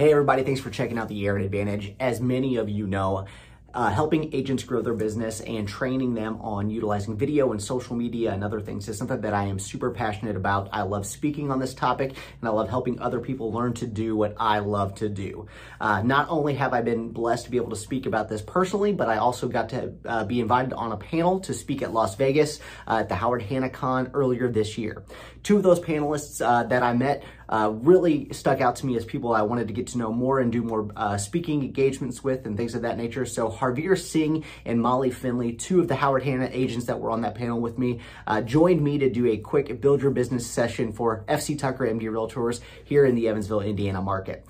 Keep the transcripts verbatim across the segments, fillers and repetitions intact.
Hey everybody, thanks for checking out the Aaron Advantage. As many of you know, uh, helping agents grow their business and training them on utilizing video and social media and other things is something that I am super passionate about. I love speaking on this topic and I love helping other people learn to do what I love to do. Uh, not only have I been blessed to be able to speak about this personally, but I also got to uh, be invited on a panel to speak at Las Vegas uh, at the Howard Hanna Con earlier this year. Two of those panelists uh, that I met Uh, really stuck out to me as people I wanted to get to know more and do more uh, speaking engagements with and things of that nature. So Harveer Singh and Molly Finley, two of the Howard Hanna agents that were on that panel with me, uh, joined me to do a quick build your business session for F C. Tucker Emge Realtors here in the Evansville, Indiana market.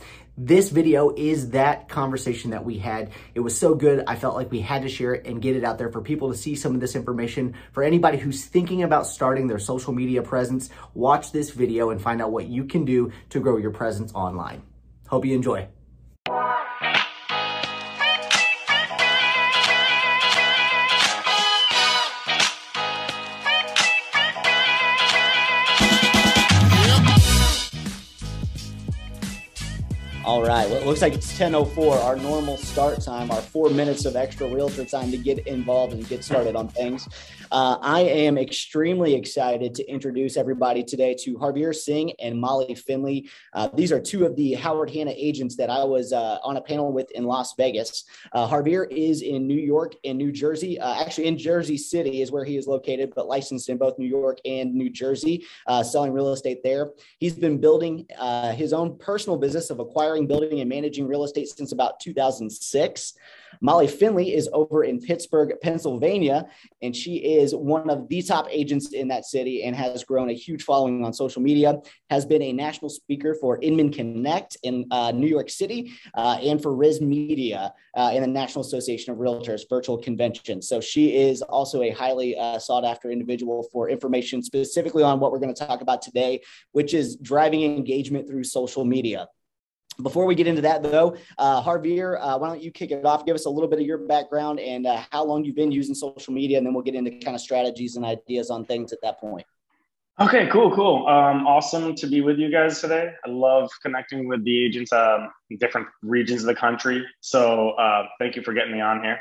This video is that conversation that we had. It was so good, I felt like we had to share it and get it out there for people to see some of this information. For anybody who's thinking about starting their social media presence, watch this video and find out what you can do to grow your presence online. Hope you enjoy. All right, well, it looks like it's ten oh four, our normal start time, our four minutes of extra realtor time to get involved and get started on things. Uh, I am extremely excited to introduce everybody today to Harveer Singh and Molly Finley. Uh, these are two of the Howard Hanna agents that I was uh, on a panel with in Las Vegas. Uh, Harveer is in New York and New Jersey. Uh, actually, in Jersey City is where he is located, but licensed in both New York and New Jersey, uh, selling real estate there. He's been building uh, his own personal business of acquiring, building, and managing real estate since about two thousand six. Molly Finley is over in Pittsburgh, Pennsylvania, and she is one of the top agents in that city and has grown a huge following on social media, has been a national speaker for Inman Connect in uh, New York City uh, and for Riz Media uh, and the National Association of Realtors virtual convention. So she is also a highly uh, sought after individual for information specifically on what we're going to talk about today, which is driving engagement through social media. Before we get into that, though, uh, Harveer, uh, why don't you kick it off? Give us a little bit of your background and uh, how long you've been using social media, and then we'll get into kind of strategies and ideas on things at that point. Okay, cool, cool. Um, awesome to be with you guys today. I love connecting with the agents um, in different regions of the country. So uh, thank you for getting me on here.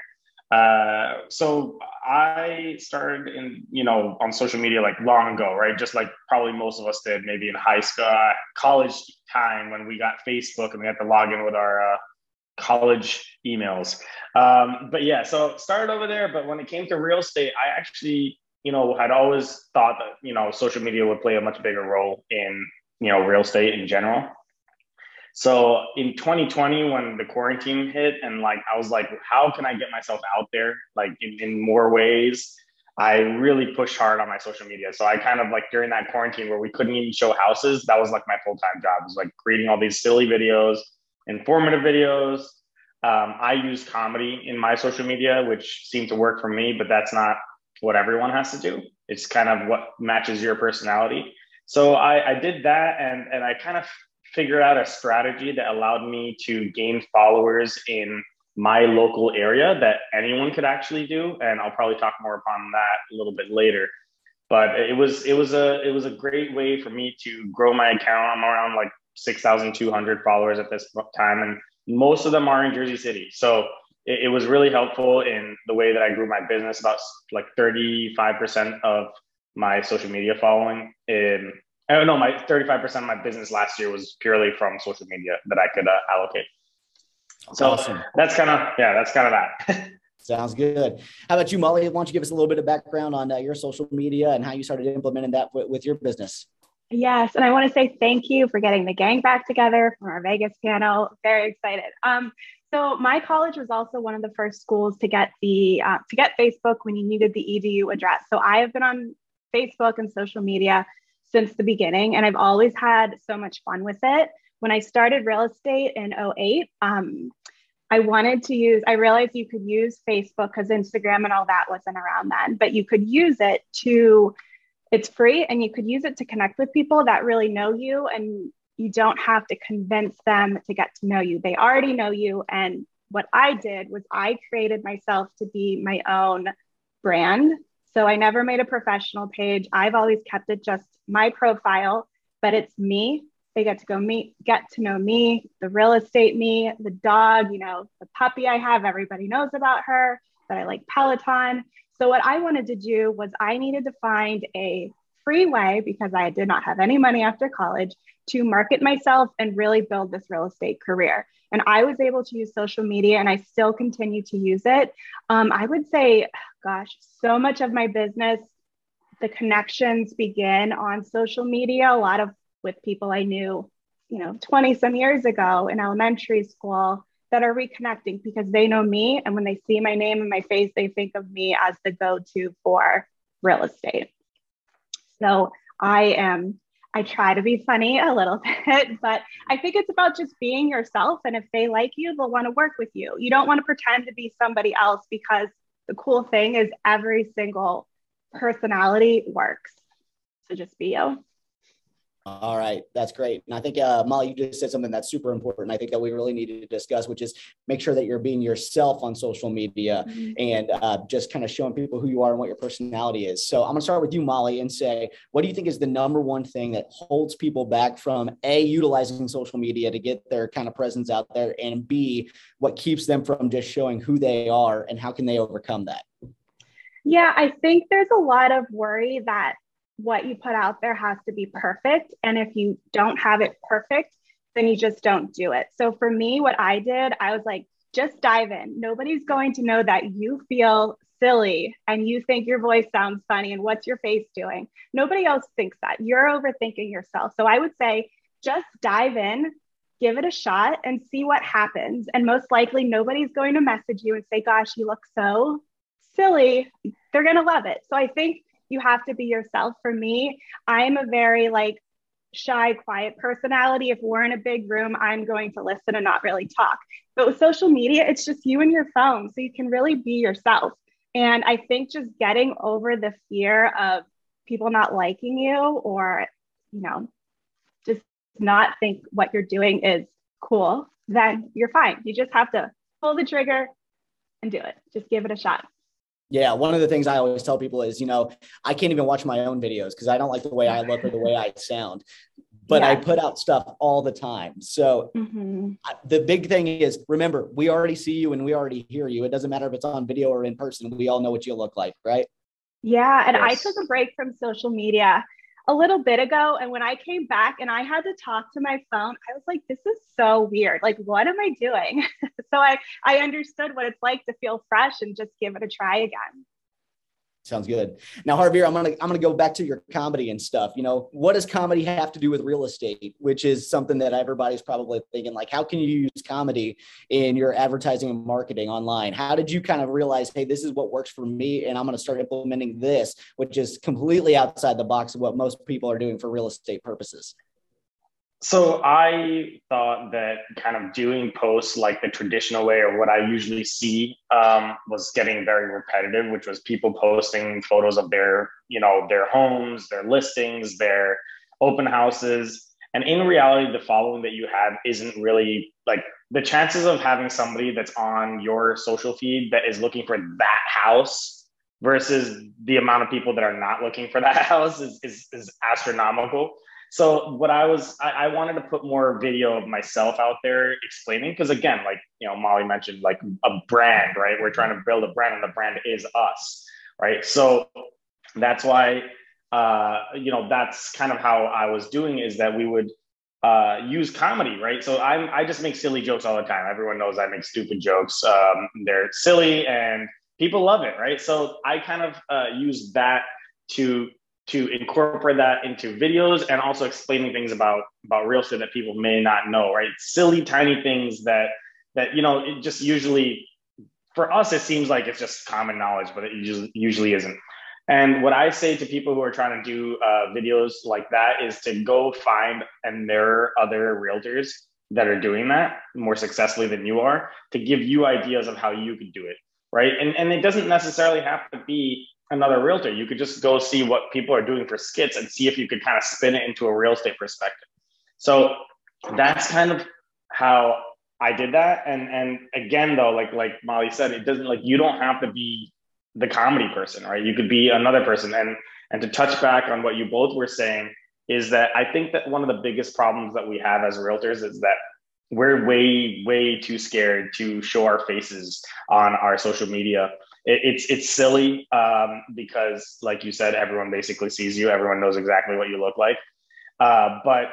Uh, so I started in, you know, on social media like long ago, right? Just like probably most of us did, maybe in high school, uh, college time when we got Facebook and we had to log in with our, uh, college emails. Um, but yeah, so started over there, but when it came to real estate, I actually, you know, had always thought that, you know, social media would play a much bigger role in, you know, real estate in general. So in twenty twenty, when the quarantine hit and like, I was like, how can I get myself out there? Like in, in more ways, I really pushed hard on my social media. So I kind of like during that quarantine where we couldn't even show houses, that was like my full-time job. It was like creating all these silly videos, informative videos. Um, I use comedy in my social media, which seemed to work for me, but that's not what everyone has to do. It's kind of what matches your personality. So I, I did that and, and I kind of figured out a strategy that allowed me to gain followers in my local area that anyone could actually do. And I'll probably talk more upon that a little bit later, but it was, it was a, it was a great way for me to grow my account. I'm around like six thousand two hundred followers at this time. And most of them are in Jersey City. So it, it was really helpful in the way that I grew my business. About like thirty-five percent of my social media following in I don't know, my thirty-five percent of my business last year was purely from social media that I could uh, allocate. So awesome. that's kind of, yeah, that's kind of that. Sounds good. How about you, Molly? Why don't you give us a little bit of background on uh, your social media and how you started implementing that w- with your business? Yes. And I want to say thank you for getting the gang back together from our Vegas panel. Very excited. Um, so my college was also one of the first schools to get the, uh, to get Facebook when you needed the E D U address. So I have been on Facebook and social media since the beginning. And I've always had so much fun with it. When I started real estate in oh eight, um, I wanted to use, I realized you could use Facebook because Instagram and all that wasn't around then, but you could use it to, it's free and you could use it to connect with people that really know you and you don't have to convince them to get to know you. They already know you. And what I did was I created myself to be my own brand. So I never made a professional page. I've always kept it just my profile, but it's me. They get to go meet, get to know me, the real estate me, the dog, you know, the puppy I have, everybody knows about her, that I like Peloton. So what I wanted to do was I needed to find a free way, because I did not have any money after college, to market myself and really build this real estate career. And I was able to use social media, and I still continue to use it. Um, I would say, gosh, so much of my business, the connections begin on social media, a lot of with people I knew, you know, twenty some years ago in elementary school, that are reconnecting because they know me. And when they see my name and my face, they think of me as the go-to for real estate. So I am, I try to be funny a little bit, but I think it's about just being yourself. And if they like you, they'll want to work with you. You don't want to pretend to be somebody else, because the cool thing is every single personality works. So just be you. All right. That's great. And I think, uh, Molly, you just said something that's super important. I think that we really need to discuss, which is make sure that you're being yourself on social media mm-hmm. and uh, just kind of showing people who you are and what your personality is. So I'm going to start with you, Molly, and say, what do you think is the number one thing that holds people back from A, utilizing social media to get their kind of presence out there, and B, what keeps them from just showing who they are, and how can they overcome that? Yeah, I think there's a lot of worry that what you put out there has to be perfect. And if you don't have it perfect, then you just don't do it. So for me, what I did, I was like, just dive in. Nobody's going to know that you feel silly and you think your voice sounds funny and what's your face doing. Nobody else thinks that. You're overthinking yourself. So I would say, just dive in, give it a shot, and see what happens. And most likely nobody's going to message you and say, gosh, you look so silly. They're going to love it. So I think you have to be yourself. For me, I'm a very like shy, quiet personality. If we're in a big room, I'm going to listen and not really talk. But with social media, it's just you and your phone. So you can really be yourself. And I think just getting over the fear of people not liking you, or, you know, just not think what you're doing is cool, then you're fine. You just have to pull the trigger and do it. Just give it a shot. Yeah. One of the things I always tell people is, you know, I can't even watch my own videos because I don't like the way I look or the way I sound, but yeah. I put out stuff all the time. So mm-hmm. the big thing is, remember, we already see you and we already hear you. It doesn't matter if it's on video or in person. We all know what you look like, right? Yeah. And yes. I took a break from social media a little bit ago. And when I came back and I had to talk to my phone, I was like, this is so weird. Like, what am I doing? So I, I understood what it's like to feel fresh and just give it a try again. Sounds good. Now, Harveer, I'm going to, I'm going to go back to your comedy and stuff. You know, what does comedy have to do with real estate, which is something that everybody's probably thinking, like, how can you use comedy in your advertising and marketing online? How did you kind of realize, hey, this is what works for me, and I'm going to start implementing this, which is completely outside the box of what most people are doing for real estate purposes? So I thought that kind of doing posts like the traditional way, or what I usually see, um, was getting very repetitive, which was people posting photos of their, you know, their homes, their listings, their open houses. And in reality, the following that you have isn't really like the chances of having somebody that's on your social feed that is looking for that house versus the amount of people that are not looking for that house is, is, is astronomical. So what I was, I, I wanted to put more video of myself out there explaining, because again, like, you know, Molly mentioned, like a brand, right? We're trying to build a brand, and the brand is us, right? So that's why, uh, you know, that's kind of how I was doing, is that we would uh, use comedy, right? So I'm, I just make silly jokes all the time. Everyone knows I make stupid jokes. Um, they're silly and people love it, right? So I kind of uh, use that to to incorporate that into videos, and also explaining things about, about real estate that people may not know, right? Silly, tiny things that, that, you know, it just usually, for us, it seems like it's just common knowledge, but it usually, usually isn't. And what I say to people who are trying to do uh, videos like that is to go find, and there are other realtors that are doing that more successfully than you are, to give you ideas of how you could do it, right? And, and it doesn't necessarily have to be another realtor. You could just go see what people are doing for skits and see if you could kind of spin it into a real estate perspective. So that's kind of how I did that. And and again, though, like like Molly said, it doesn't, like, you don't have to be the comedy person, right? You could be another person. And and to touch back on what you both were saying, is that I think that one of the biggest problems that we have as realtors is that we're way, way too scared to show our faces on our social media. It, it's it's silly um, because, like you said, everyone basically sees you. Everyone knows exactly what you look like. Uh, but,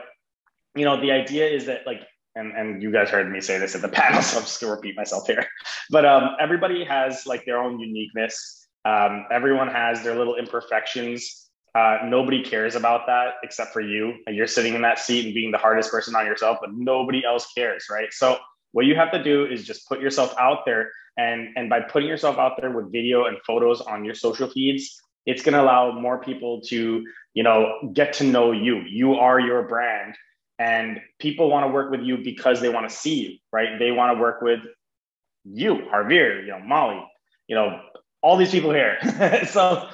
you know, the idea is that, like, and, and you guys heard me say this at the panel, so I'm just going to repeat myself here. But um, everybody has, like, their own uniqueness. Um, everyone has their little imperfections. Uh, nobody cares about that except for you. You're sitting in that seat and being the hardest person on yourself, but nobody else cares, right? So what you have to do is just put yourself out there. And, and by putting yourself out there with video and photos on your social feeds, it's going to allow more people to, you know, get to know you. You are your brand, and people want to work with you because they want to see you, right? They want to work with you, Harveer, you know, Molly, you know, all these people here. So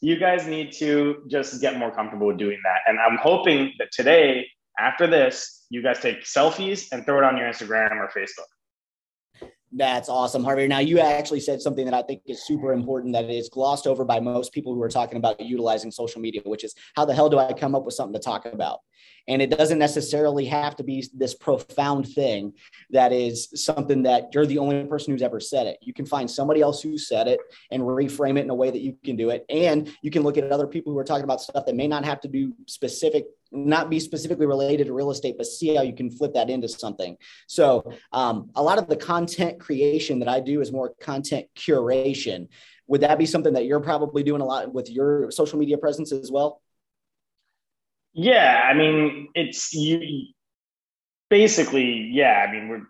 you guys need to just get more comfortable with doing that. And I'm hoping that today, after this, you guys take selfies and throw it on your Instagram or Facebook. That's awesome, Harveer. Now, you actually said something that I think is super important that is glossed over by most people who are talking about utilizing social media, which is, how the hell do I come up with something to talk about? And it doesn't necessarily have to be this profound thing that is something that you're the only person who's ever said it. You can find somebody else who said it and reframe it in a way that you can do it. And you can look at other people who are talking about stuff that may not have to do specific, not be specifically related to real estate, but see how you can flip that into something. So um, a lot of the content creation that I do is more content curation. Would that be something that you're probably doing a lot with your social media presence as well? Yeah, I mean, it's you basically, yeah, I mean, we're,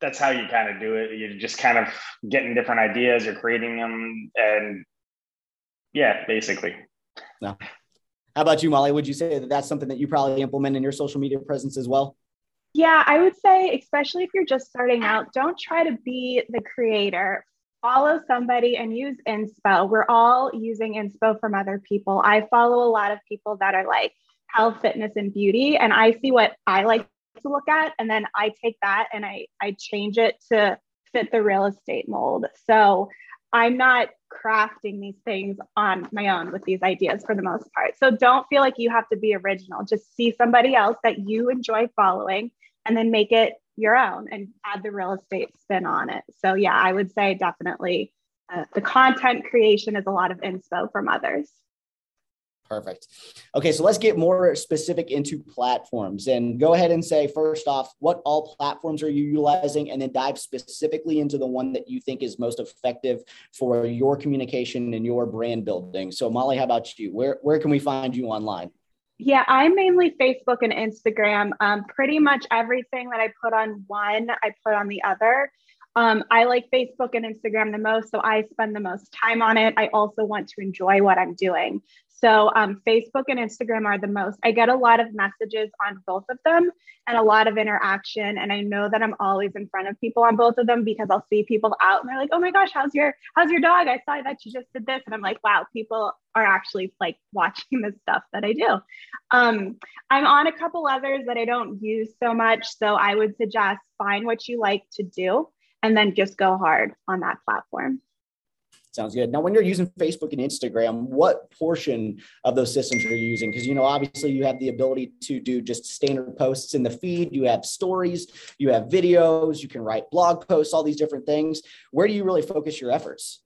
that's how you kind of do it. You're just kind of getting different ideas, you're creating them, and yeah, basically. No. How about you, Molly? Would you say that that's something that you probably implement in your social media presence as well? Yeah, I would say, especially if you're just starting out, don't try to be the creator. Follow somebody and use inspo. We're all using inspo from other people. I follow a lot of people that are like health, fitness, and beauty. And I see what I like to look at. And then I take that and I, I change it to fit the real estate mold. So I'm not crafting these things on my own with these ideas for the most part. So don't feel like you have to be original. Just see somebody else that you enjoy following and then make it your own and add the real estate spin on it. So yeah, I would say definitely uh, the content creation is a lot of inspo from others. Perfect. Okay, so let's get more specific into platforms, and go ahead and say, first off, what all platforms are you utilizing, and then dive specifically into the one that you think is most effective for your communication and your brand building. So Molly, how about you? Where, where can we find you online? Yeah, I'm mainly Facebook and Instagram. Um, pretty much everything that I put on one, I put on the other. Um, I like Facebook and Instagram the most, so I spend the most time on it. I also want to enjoy what I'm doing. So um, Facebook and Instagram are the most. I get a lot of messages on both of them and a lot of interaction. And I know that I'm always in front of people on both of them, because I'll see people out and they're like, oh my gosh, how's your, how's your dog? I saw that you just did this. And I'm like, wow, people are actually like watching the stuff that I do. Um, I'm on a couple others that I don't use so much. So I would suggest find what you like to do and then just go hard on that platform. Sounds good. Now, when you're using Facebook and Instagram, what portion of those systems are you using? Because, you know, obviously you have the ability to do just standard posts in the feed. You have stories, you have videos, you can write blog posts, all these different things. Where do you really focus your efforts?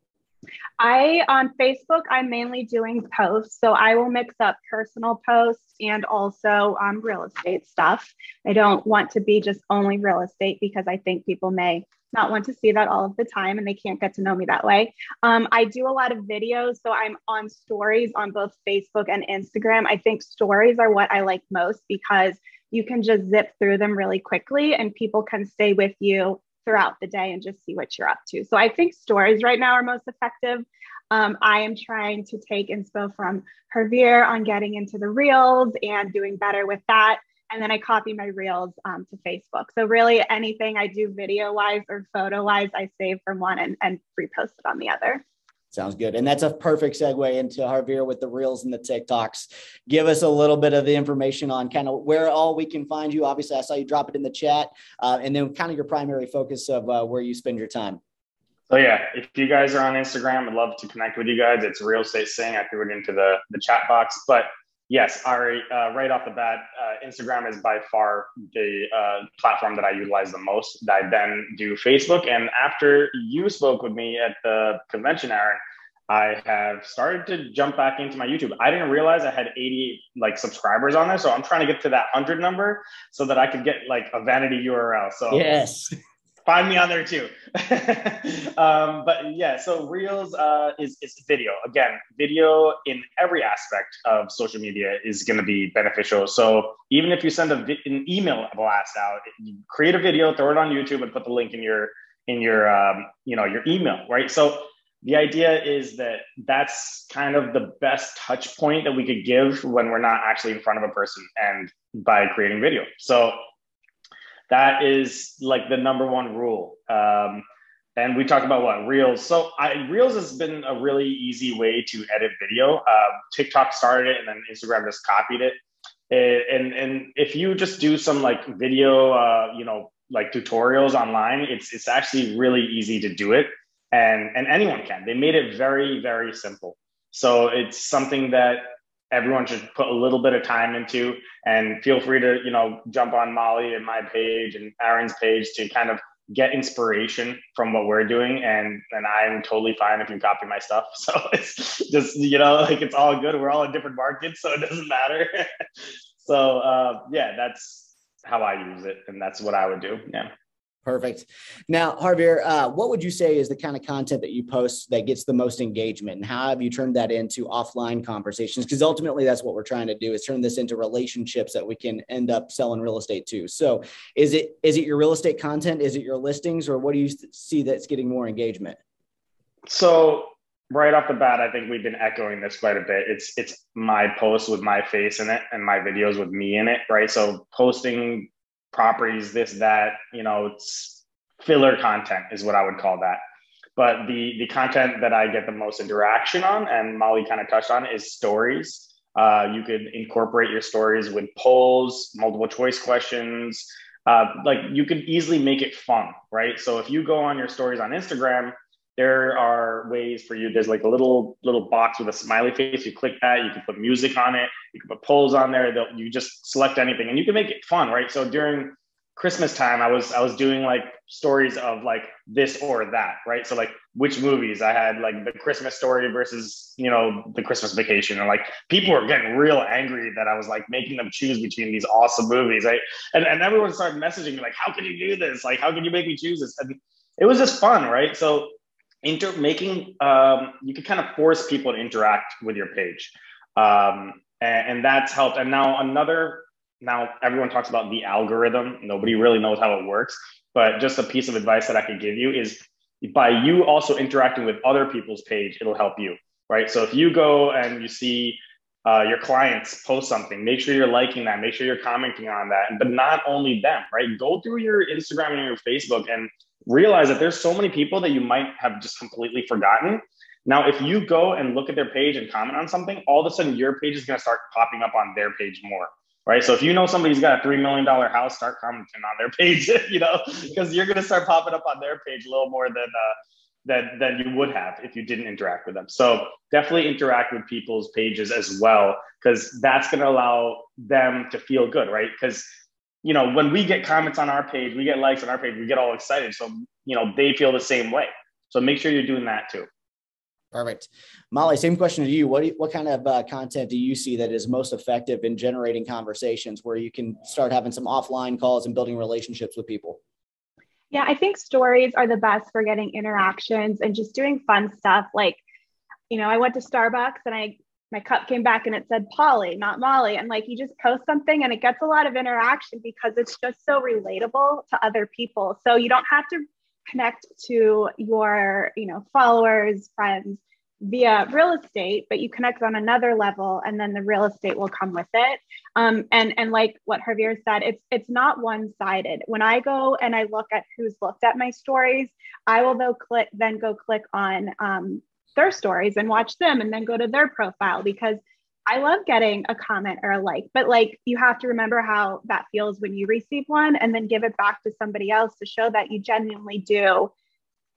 I, on Facebook, I'm mainly doing posts. So I will mix up personal posts and also um, real estate stuff. I don't want to be just only real estate, because I think people may not want to see that all of the time and they can't get to know me that way. Um, I do a lot of videos. So I'm on stories on both Facebook and Instagram. I think stories are what I like most, because you can just zip through them really quickly and people can stay with you throughout the day and just see what you're up to. So I think stories right now are most effective. Um, I am trying to take inspo from Harveer on getting into the reels and doing better with that. And then I copy my reels um, to Facebook. So really anything I do video-wise or photo-wise, I save from one and, and repost it on the other. Sounds good. And that's a perfect segue into Harveer with the reels and the TikToks. Give us a little bit of the information on kind of where all we can find you. Obviously, I saw you drop it in the chat, uh, and then kind of your primary focus of uh, where you spend your time. So yeah, if you guys are on Instagram, I'd love to connect with you guys. It's Real Estate Singh. I threw it into the, the chat box, but Yes, Ari, uh, right off the bat, uh, Instagram is by far the uh, platform that I utilize the most. I then do Facebook. And after you spoke with me at the convention, Aaron, I have started to jump back into my YouTube. I didn't realize I had eighty like subscribers on there. So I'm trying to get to that one hundred number so that I could get like a vanity U R L. So yes. Find me on there too. um, but yeah, so Reels uh, is, is video. Again, video in every aspect of social media is going to be beneficial. So even if you send a vi- an email blast out, create a video, throw it on YouTube, and put the link in your in your um, you know your email, right? So the idea is that that's kind of the best touch point that we could give when we're not actually in front of a person, and by creating video. So that is like the number one rule. Um, and we talked about what? Reels. So I, Reels has been a really easy way to edit video. Uh, TikTok started it and then Instagram just copied it. it and, and if you just do some like video, uh, you know, like tutorials online, it's it's actually really easy to do it. And, and anyone can. They made it very, very simple. So it's something that everyone should put a little bit of time into, and feel free to, you know, jump on Molly and my page and Aaron's page to kind of get inspiration from what we're doing. And, and I'm totally fine if you copy my stuff. So it's just, you know, like it's all good. We're all in different markets, so it doesn't matter. so uh, yeah, that's how I use it. And that's what I would do. Yeah. Perfect. Now, Harveer, uh, what would you say is the kind of content that you post that gets the most engagement, and how have you turned that into offline conversations? Because ultimately that's what we're trying to do, is turn this into relationships that we can end up selling real estate to. So is it, is it your real estate content? Is it your listings, or what do you see that's getting more engagement? So right off the bat, I think we've been echoing this quite a bit. It's, it's my posts with my face in it and my videos with me in it, right? So posting properties, this, that, you know, it's filler content is what I would call that. But the the content that I get the most interaction on, and Molly kind of touched on, is stories. Uh, you could incorporate your stories with polls, multiple choice questions. Uh, like you could easily make it fun, right? So if you go on your stories on Instagram, there are ways for you. There's like a little little box with a smiley face. You click that. You can put music on it. You can put polls on there. They'll, you just select anything, and you can make it fun, right? So during Christmas time, I was I was doing like stories of like this or that, right? So like which movies I had, like the Christmas Story versus, you know, the Christmas Vacation, and like people were getting real angry that I was like making them choose between these awesome movies, right? And and everyone started messaging me like, how can you do this? Like, how can you make me choose this? And it was just fun, right? So. Inter- making, um, you can kind of force people to interact with your page. Um, and, and that's helped. And now another, now everyone talks about the algorithm. Nobody really knows how it works, but just a piece of advice that I could give you is by you also interacting with other people's page, it'll help you, right? So if you go and you see uh, your clients post something, make sure you're liking that, make sure you're commenting on that, but not only them, right? Go through your Instagram and your Facebook and realize that there's so many people that you might have just completely forgotten. Now, if you go and look at their page and comment on something, all of a sudden your page is going to start popping up on their page more, right? So if you know somebody's got a three million dollars house, start commenting on their page, you know, because you're going to start popping up on their page a little more than, uh, than, than you would have if you didn't interact with them. So definitely interact with people's pages as well, because that's going to allow them to feel good, right? Because you know, when we get comments on our page, we get likes on our page, we get all excited. So, you know, they feel the same way. So make sure you're doing that too. Perfect. Molly, same question to you. What do you, what kind of uh, content do you see that is most effective in generating conversations where you can start having some offline calls and building relationships with people? Yeah, I think stories are the best for getting interactions and just doing fun stuff. Like, you know, I went to Starbucks and I my cup came back and it said Polly, not Molly. And like, you just post something and it gets a lot of interaction because it's just so relatable to other people. So you don't have to connect to your, you know, followers, friends via real estate, but you connect on another level and then the real estate will come with it. Um, and, and like what Harveer said, it's, it's not one-sided. When I go and I look at who's looked at my stories, I will though click, then go click on, um, their stories and watch them and then go to their profile, because I love getting a comment or a like, but like you have to remember how that feels when you receive one and then give it back to somebody else to show that you genuinely do,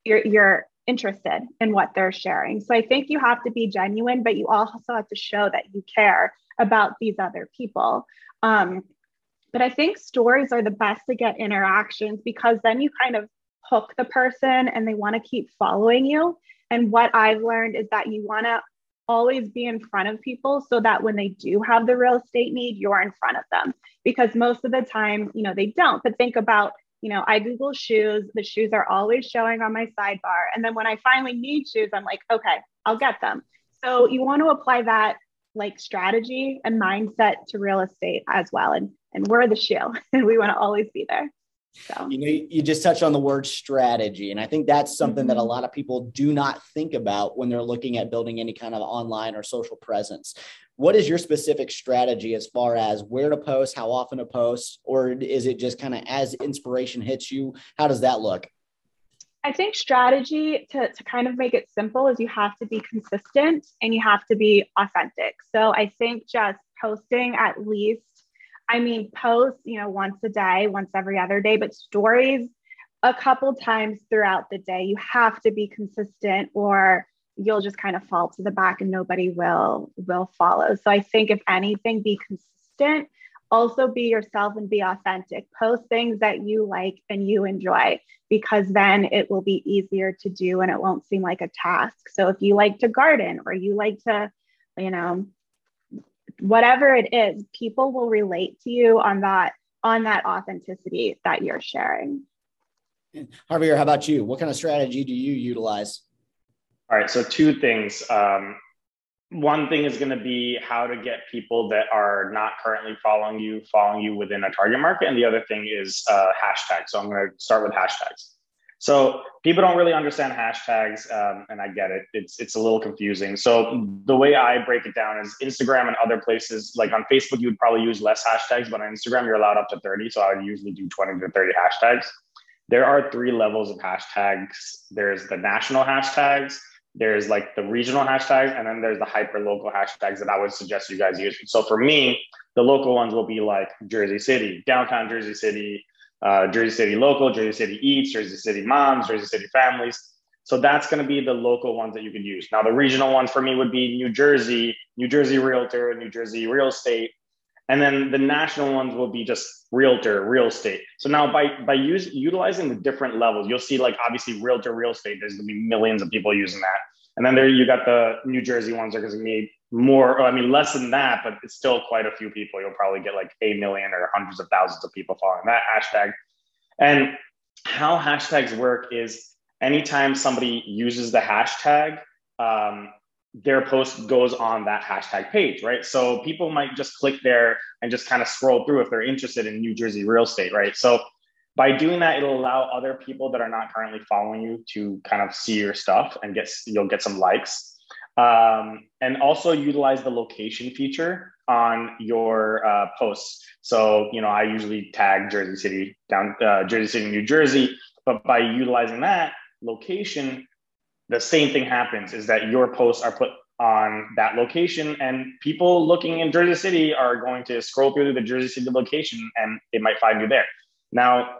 you're, you're interested in what they're sharing. So I think you have to be genuine, but you also have to show that you care about these other people. Um, but I think stories are the best to get interactions, because then you kind of hook the person and they want to keep following you. And what I've learned is that you want to always be in front of people, so that when they do have the real estate need, you're in front of them, because most of the time, you know, they don't. But think about, you know, I Google shoes, the shoes are always showing on my sidebar. And then when I finally need shoes, I'm like, okay, I'll get them. So you want to apply that like strategy and mindset to real estate as well. And, and we're the shoe, and we want to always be there. So. You know, you just touched on the word strategy. And I think that's something mm-hmm. that a lot of people do not think about when they're looking at building any kind of online or social presence. What is your specific strategy as far as where to post, how often to post, or is it just kind of as inspiration hits you? How does that look? I think strategy, to, to kind of make it simple, is you have to be consistent and you have to be authentic. So I think just posting at least, I mean, posts, you know, once a day, once every other day, but stories a couple times throughout the day. You have to be consistent, or you'll just kind of fall to the back and nobody will, will follow. So I think if anything, be consistent, also be yourself and be authentic. Post things that you like and you enjoy, because then it will be easier to do and it won't seem like a task. So if you like to garden, or you like to, you know, whatever it is, people will relate to you on that, on that authenticity that you're sharing. Harveer, how about you? What kind of strategy do you utilize? All right, so two things. Um, one thing is going to be how to get people that are not currently following you, following you within a target market. And the other thing is uh, hashtags. So I'm going to start with hashtags. So people don't really understand hashtags, um, and I get it. It's it's a little confusing. So the way I break it down is Instagram and other places, like on Facebook, you would probably use less hashtags, but on Instagram, you're allowed up to thirty. So I would usually do twenty to thirty hashtags. There are three levels of hashtags. There's the national hashtags, there's like the regional hashtags, and then there's the hyper-local hashtags that I would suggest you guys use. So for me, the local ones will be like Jersey City, downtown Jersey City, Uh, Jersey City Local, Jersey City Eats, Jersey City Moms, Jersey City Families. So that's going to be the local ones that you could use. Now, the regional ones for me would be New Jersey, New Jersey Realtor, New Jersey Real Estate. And then the national ones will be just Realtor, Real Estate. So now by, by use, utilizing the different levels, you'll see like obviously Realtor, Real Estate, there's going to be millions of people using that. And then there you got the New Jersey ones that are going to be more, I mean, less than that, but it's still quite a few people. You'll probably get like a million or hundreds of thousands of people following that hashtag. And how hashtags work is anytime somebody uses the hashtag, um, their post goes on that hashtag page, right? So people might just click there and just kind of scroll through if they're interested in New Jersey Real Estate, right? So by doing that, it'll allow other people that are not currently following you to kind of see your stuff and get, you'll get some likes. Um, and also utilize the location feature on your uh, posts. So, you know, I usually tag Jersey City, down uh, Jersey City, New Jersey, but by utilizing that location, the same thing happens is that your posts are put on that location, and people looking in Jersey City are going to scroll through the Jersey City location and they might find you there. Now,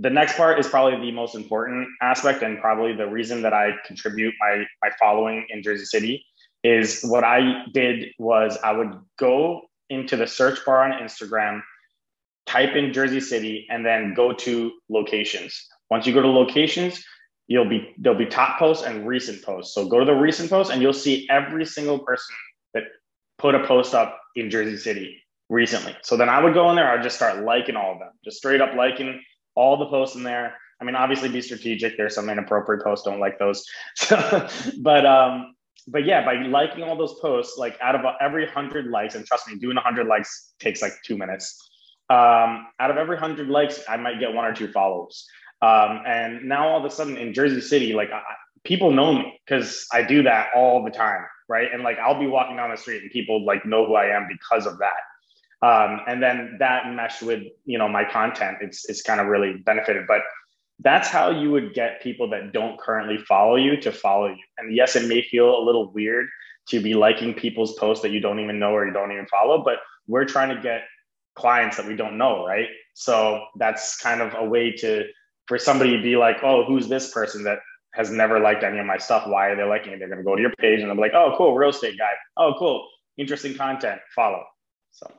the next part is probably the most important aspect, and probably the reason that I contribute my, my following in Jersey City is what I did was I would go into the search bar on Instagram, type in Jersey City, and then go to locations. Once you go to locations, you'll be there'll be top posts and recent posts. So go to the recent posts and you'll see every single person that put a post up in Jersey City recently. So then I would go in there, I'd just start liking all of them, just straight up liking all the posts in there. I mean, obviously be strategic. There's some inappropriate posts. Don't like those. So, but, um, but yeah, by liking all those posts, like out of every hundred likes, and trust me, doing a hundred likes takes like two minutes. Um, out of every hundred likes, I might get one or two follows. Um, and now all of a sudden in Jersey City, like I, people know me because I do that all the time. Right. And like, I'll be walking down the street and people like know who I am because of that. Um, and then that meshed with, you know, my content, it's, it's kind of really benefited, but that's how you would get people that don't currently follow you to follow you. And yes, it may feel a little weird to be liking people's posts that you don't even know, or you don't even follow, but we're trying to get clients that we don't know. Right. So that's kind of a way to, for somebody to be like, oh, who's this person that has never liked any of my stuff? Why are they liking it? They're going to go to your page and they'll be like, oh, cool. Real estate guy. Oh, cool. interesting content, follow. So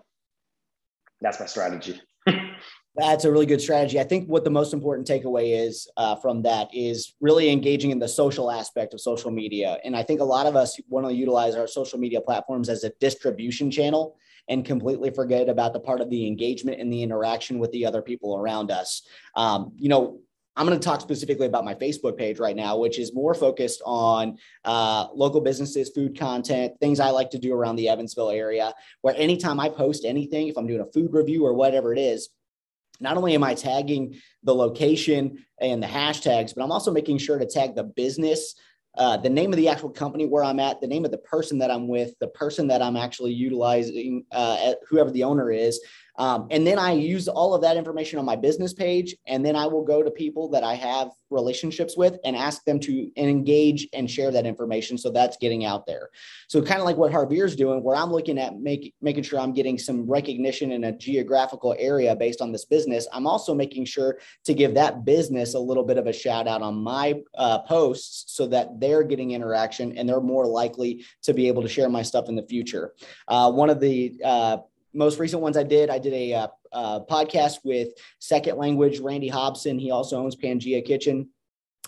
that's my strategy. That's a really good strategy. I think what the most important takeaway is uh, from that is really engaging in the social aspect of social media. And I think a lot of us want to utilize our social media platforms as a distribution channel and completely forget about the part of the engagement and the interaction with the other people around us. Um, you know, I'm going to talk specifically about my Facebook page right now, which is more focused on uh, local businesses, food content, things I like to do around the Evansville area, where anytime I post anything, if I'm doing a food review or whatever it is, not only am I tagging the location and the hashtags, but I'm also making sure to tag the business, uh, the name of the actual company where I'm at, the name of the person that I'm with, the person that I'm actually utilizing, uh, whoever the owner is. Um, and then I use all of that information on my business page, and then I will go to people that I have relationships with and ask them to engage and share that information. So that's getting out there. So kind of like what Harveer's doing, where I'm looking at make, making sure I'm getting some recognition in a geographical area based on this business, I'm also making sure to give that business a little bit of a shout out on my uh, posts so that they're getting interaction and they're more likely to be able to share my stuff in the future. Uh, one of the uh, most recent ones I did, I did a uh, uh, podcast with Second Language, Randy Hobson. He also owns Pangea Kitchen.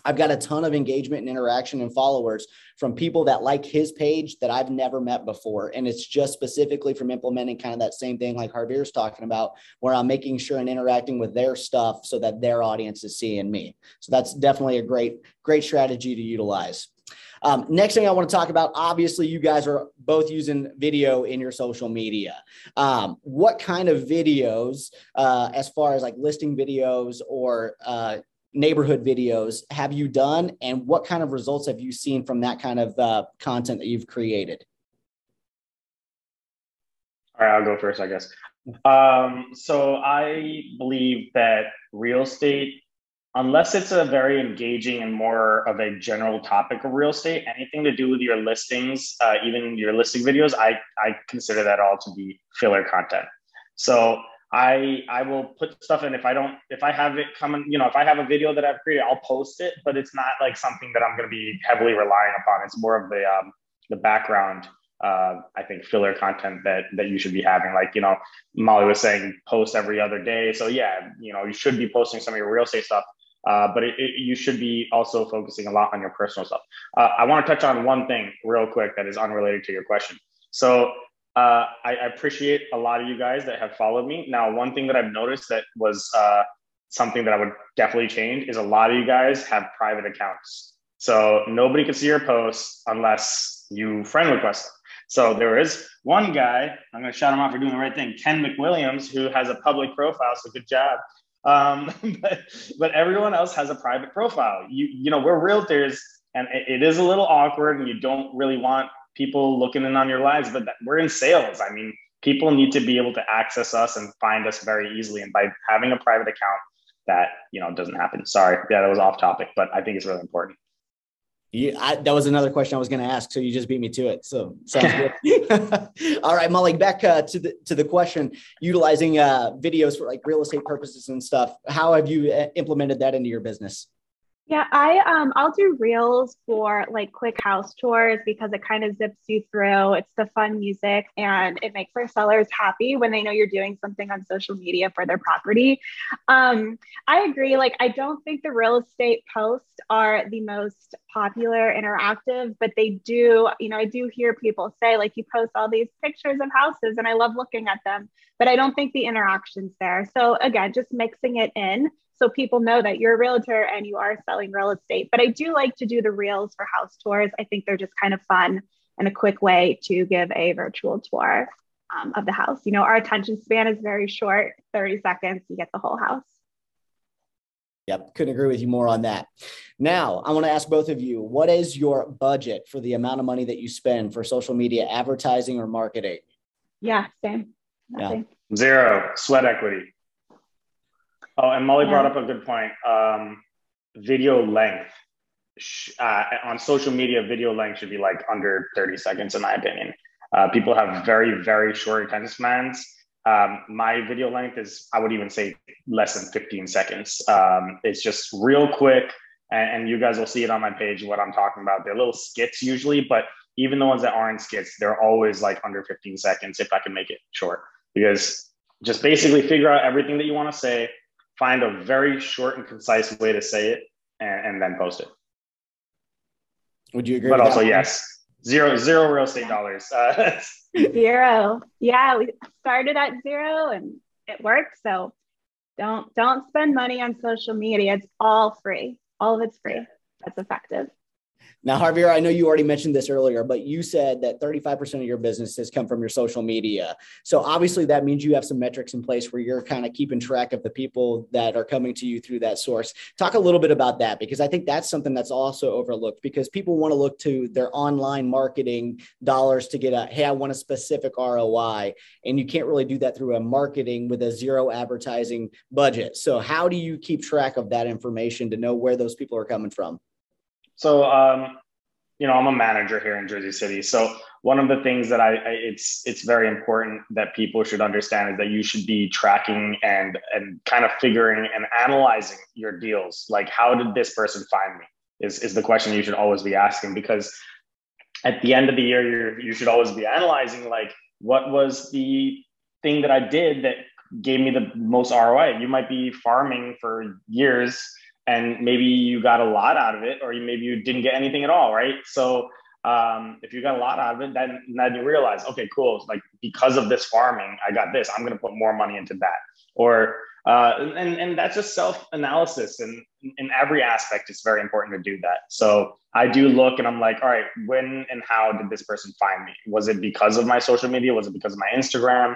I've got a ton of engagement and interaction and followers from people that like his page that I've never met before. And it's just specifically from implementing kind of that same thing like Harveer's talking about, where I'm making sure and interacting with their stuff so that their audience is seeing me. So that's definitely a great, great strategy to utilize. Um, next thing I want to talk about, obviously you guys are both using video in your social media. Um, what kind of videos, uh, as far as like listing videos or uh, neighborhood videos have you done, and what kind of results have you seen from that kind of uh, content that you've created? All right, I'll go first, I guess. Um, so I believe that real estate, unless it's a very engaging and more of a general topic of real estate, anything to do with your listings, uh, even your listing videos, I, I consider that all to be filler content. So I I will put stuff in. If I don't, if I have it coming, you know, if I have a video that I've created, I'll post it, but it's not like something that I'm going to be heavily relying upon. It's more of the um, the background, uh, I think, filler content that that you should be having. Like, you know, Molly was saying, post every other day. So yeah, you know, you should be posting some of your real estate stuff. Uh, but it, it, you should be also focusing a lot on your personal stuff. Uh, I want to touch on one thing real quick that is unrelated to your question. So uh, I, I appreciate a lot of you guys that have followed me. Now, one thing that I've noticed that was uh, something that I would definitely change is a lot of you guys have private accounts. So nobody can see your posts unless you friend request them. So there is one guy, I'm going to shout him out for doing the right thing, Ken McWilliams, who has a public profile, so good job. Um, but, but everyone else has a private profile. You, you know, we're realtors, and it, it is a little awkward, and you don't really want people looking in on your lives, but that, we're in sales. I mean, people need to be able to access us and find us very easily. And by having a private account, that, you know, doesn't happen. Sorry. Yeah, that was off topic, but I think it's really important. Yeah, I, that was another question I was going to ask. So you just beat me to it. So sounds good. All right, Molly, back uh, to the to the question, utilizing uh, videos for like real estate purposes and stuff. How have you implemented that into your business? Yeah, I um, I'll do reels for like quick house tours because it kind of zips you through. It's the fun music, and it makes our sellers happy when they know you're doing something on social media for their property. Um, I agree. Like, I don't think the real estate posts are the most popular interactive, but they do, you know, I do hear people say like, you post all these pictures of houses and I love looking at them, but I don't think the interaction's there. So again, just mixing it in, so people know that you're a realtor and you are selling real estate. But I do like to do the reels for house tours. I think they're just kind of fun and a quick way to give a virtual tour um, of the house. You know, our attention span is very short, thirty seconds, you get the whole house. Yep, couldn't agree with you more on that. Now, I want to ask both of you, what is your budget for the amount of money that you spend for social media advertising or marketing? Yeah, same. Nothing. Yeah. Zero, sweat equity. Oh, and Molly brought up a good point. Um, video length uh, on social media, video length should be like under thirty seconds, in my opinion. Uh, people have very, very short attention spans. Um, my video length is, I would even say, less than fifteen seconds. Um, it's just real quick. And, and you guys will see it on my page, what I'm talking about. They're little skits usually, but even the ones that aren't skits, they're always like under fifteen seconds if I can make it short. Because just basically figure out everything that you want to say, find a very short and concise way to say it, and, and then post it. Would you agree? But with also, that? Yes, zero, zero real estate dollars. Uh, zero. Yeah, we started at zero and it worked. So don't don't spend money on social media. It's all free. All of it's free. That's effective. Now, Harveer, I know you already mentioned this earlier, but you said that thirty-five percent of your business has come from your social media. So obviously that means you have some metrics in place where you're kind of keeping track of the people that are coming to you through that source. Talk a little bit about that, because I think that's something that's also overlooked, because people want to look to their online marketing dollars to get a, hey, I want a specific R O I. And you can't really do that through a marketing with a zero advertising budget. So how do you keep track of that information to know where those people are coming from? So, um, you know, I'm a manager here in Jersey City. So one of the things that I, I it's, it's very important that people should understand is that you should be tracking and, and kind of figuring and analyzing your deals. Like, how did this person find me is, is the question you should always be asking, because at the end of the year, you're, you should always be analyzing, like, what was the thing that I did that gave me the most R O I? You might be farming for years, and maybe you got a lot out of it, or you, maybe you didn't get anything at all, right? So um, if you got a lot out of it, then, then you realize, okay, cool. Like, because of this farming, I got this. I'm going to put more money into that. Or uh, and, and that's just self-analysis. And in every aspect, it's very important to do that. So I do look and I'm like, all right, when and how did this person find me? Was it because of my social media? Was it because of my Instagram?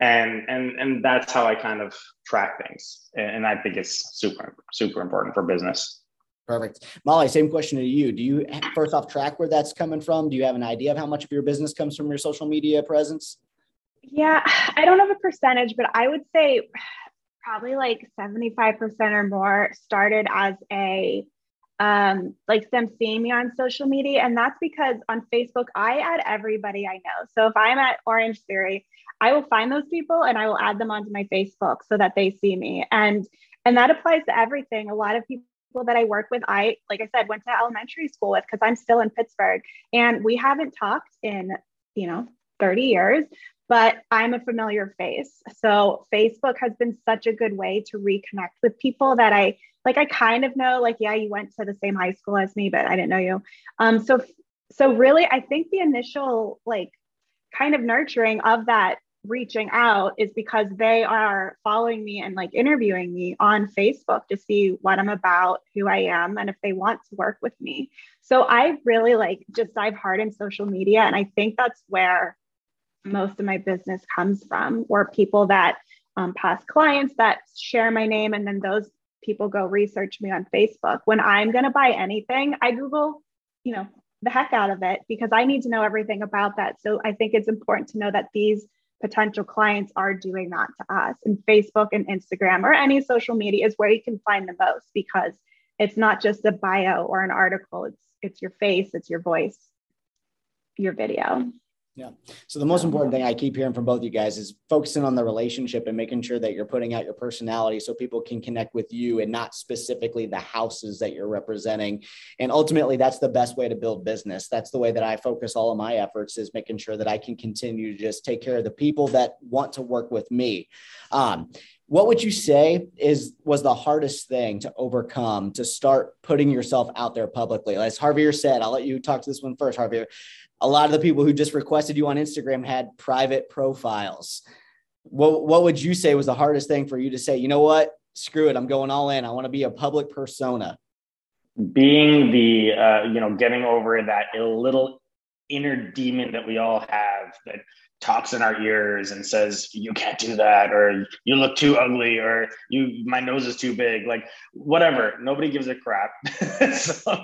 And, and, and that's how I kind of track things. And I think it's super, super important for business. Perfect. Molly, same question to you. Do you first off track where that's coming from? Do you have an idea of how much of your business comes from your social media presence? Yeah, I don't have a percentage, but I would say probably like seventy-five percent or more started as a, um, like them seeing me on social media. And that's because on Facebook, I add everybody I know. So if I'm at Orange Theory, I will find those people and I will add them onto my Facebook so that they see me. And, and that applies to everything. A lot of people that I work with, I, like I said, went to elementary school with, cause I'm still in Pittsburgh and we haven't talked in, you know, thirty years, but I'm a familiar face. So Facebook has been such a good way to reconnect with people that I, like, I kind of know, like, yeah, you went to the same high school as me, but I didn't know you. Um, so, so really, I think the initial, like, kind of nurturing of that reaching out is because they are following me and like interviewing me on Facebook to see what I'm about, who I am, and if they want to work with me. So I really like just dive hard in social media. And I think that's where most of my business comes from, or people that um, past clients that share my name. And then those people go research me on Facebook. When I'm going to buy anything, I Google, you know, the heck out of it, because I need to know everything about that. So I think it's important to know that these potential clients are doing that to us, and Facebook and Instagram or any social media is where you can find the most, because it's not just a bio or an article. It's, it's your face, it's your voice, your video. Yeah. So the most important thing I keep hearing from both you guys is focusing on the relationship and making sure that you're putting out your personality so people can connect with you and not specifically the houses that you're representing. And ultimately, that's the best way to build business. That's the way that I focus all of my efforts, is making sure that I can continue to just take care of the people that want to work with me. Um, What would you say is was the hardest thing to overcome to start putting yourself out there publicly? As Harveer said, I'll let you talk to this one first, Harveer. A lot of the people who just requested you on Instagram had private profiles. What, what would you say was the hardest thing for you to say, you know what, screw it, I'm going all in. I want to be a public persona. Being the, uh, you know, getting over that little inner demon that we all have that talks in our ears and says, you can't do that, or you look too ugly, or you, my nose is too big, like whatever, nobody gives a crap. so,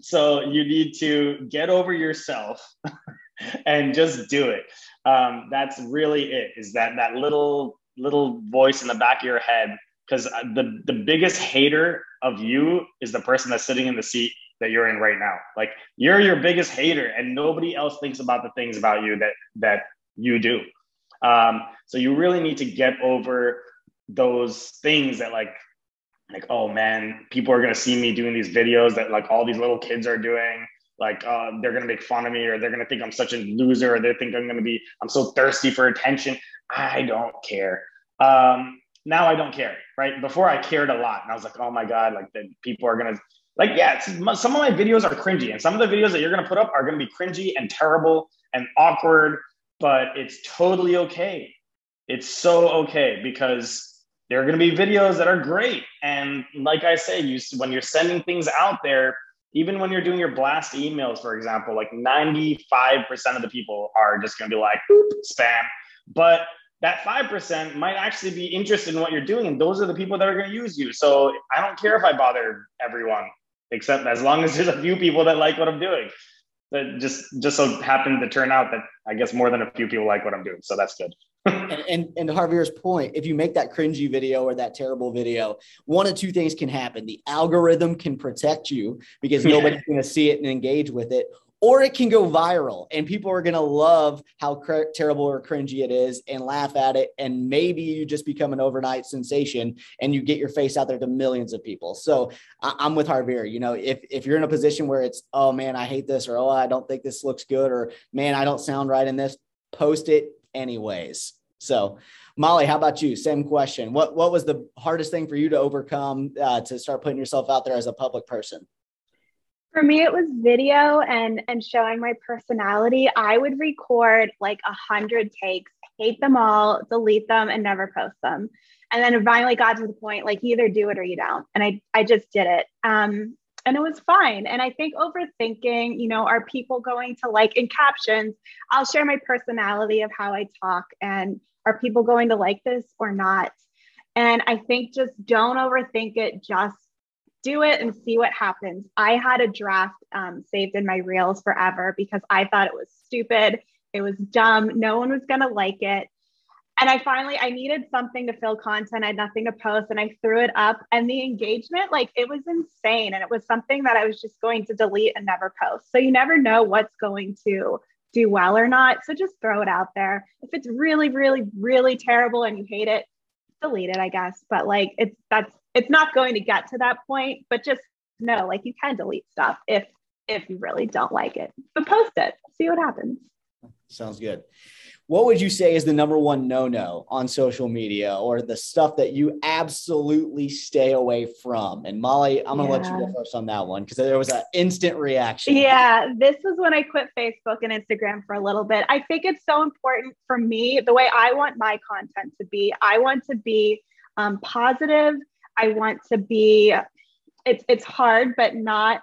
so you need to get over yourself and just do it. Um, that's really it, is that, that little, little voice in the back of your head. Cause the, the biggest hater of you is the person that's sitting in the seat that you're in right now. Like, you're your biggest hater and nobody else thinks about the things about you that, that, you do. Um, so you really need to get over those things that like, like, oh man, people are going to see me doing these videos that like all these little kids are doing. like uh, they're going to make fun of me, or they're going to think I'm such a loser, or they think I'm going to be, I'm so thirsty for attention. I don't care. Um, now I don't care, right? Before I cared a lot, and I was like, oh my God, like the people are going to, like, yeah, it's, some of my videos are cringy, and some of the videos that you're going to put up are going to be cringy and terrible and awkward, but it's totally okay. It's so okay, because there are going to be videos that are great. And like I say, you, when you're sending things out there, even when you're doing your blast emails, for example, like ninety-five percent of the people are just going to be like, boop, spam. But that five percent might actually be interested in what you're doing. And those are the people that are going to use you. So I don't care if I bother everyone, except as long as there's a few people that like what I'm doing. That just, just so happened to turn out that I guess more than a few people like what I'm doing. So that's good. And, and, and to Harveer's point, if you make that cringy video or that terrible video, one of two things can happen. The algorithm can protect you because nobody's going to see it and engage with it, or it can go viral and people are going to love how cr- terrible or cringy it is and laugh at it. And maybe you just become an overnight sensation and you get your face out there to millions of people. So I- I'm with Harveer. You know, if, if you're in a position where it's, oh man, I hate this, or, oh, I don't think this looks good, or, man, I don't sound right in this, post it anyways. So Molly, how about you? Same question. What, what was the hardest thing for you to overcome uh, to start putting yourself out there as a public person? For me, it was video and, and showing my personality. I would record like a hundred takes, hate them all, delete them, and never post them. And then it finally got to the point, like, you either do it or you don't. And I, I just did it. Um, And it was fine. And I think overthinking, you know, are people going to like, in captions, I'll share my personality of how I talk, and are people going to like this or not? And I think just don't overthink it. Just do it and see what happens. I had a draft um, saved in my reels forever because I thought it was stupid. It was dumb. No one was going to like it. And I finally, I needed something to fill content. I had nothing to post, and I threw it up, and the engagement, like, it was insane. And it was something that I was just going to delete and never post. So you never know what's going to do well or not. So just throw it out there. If it's really, really, really terrible and you hate it, delete it, I guess. But like, it's, that's, it's not going to get to that point, but just know, like, you can delete stuff if, if you really don't like it, but post it, see what happens. Sounds good. What would you say is the number one no-no on social media, or the stuff that you absolutely stay away from? And Molly, I'm going to yeah. let you go first on that one, because there was an instant reaction. Yeah, this was when I quit Facebook and Instagram for a little bit. I think it's so important for me, the way I want my content to be. I want to be um, positive. I want to be, it's, it's hard, but not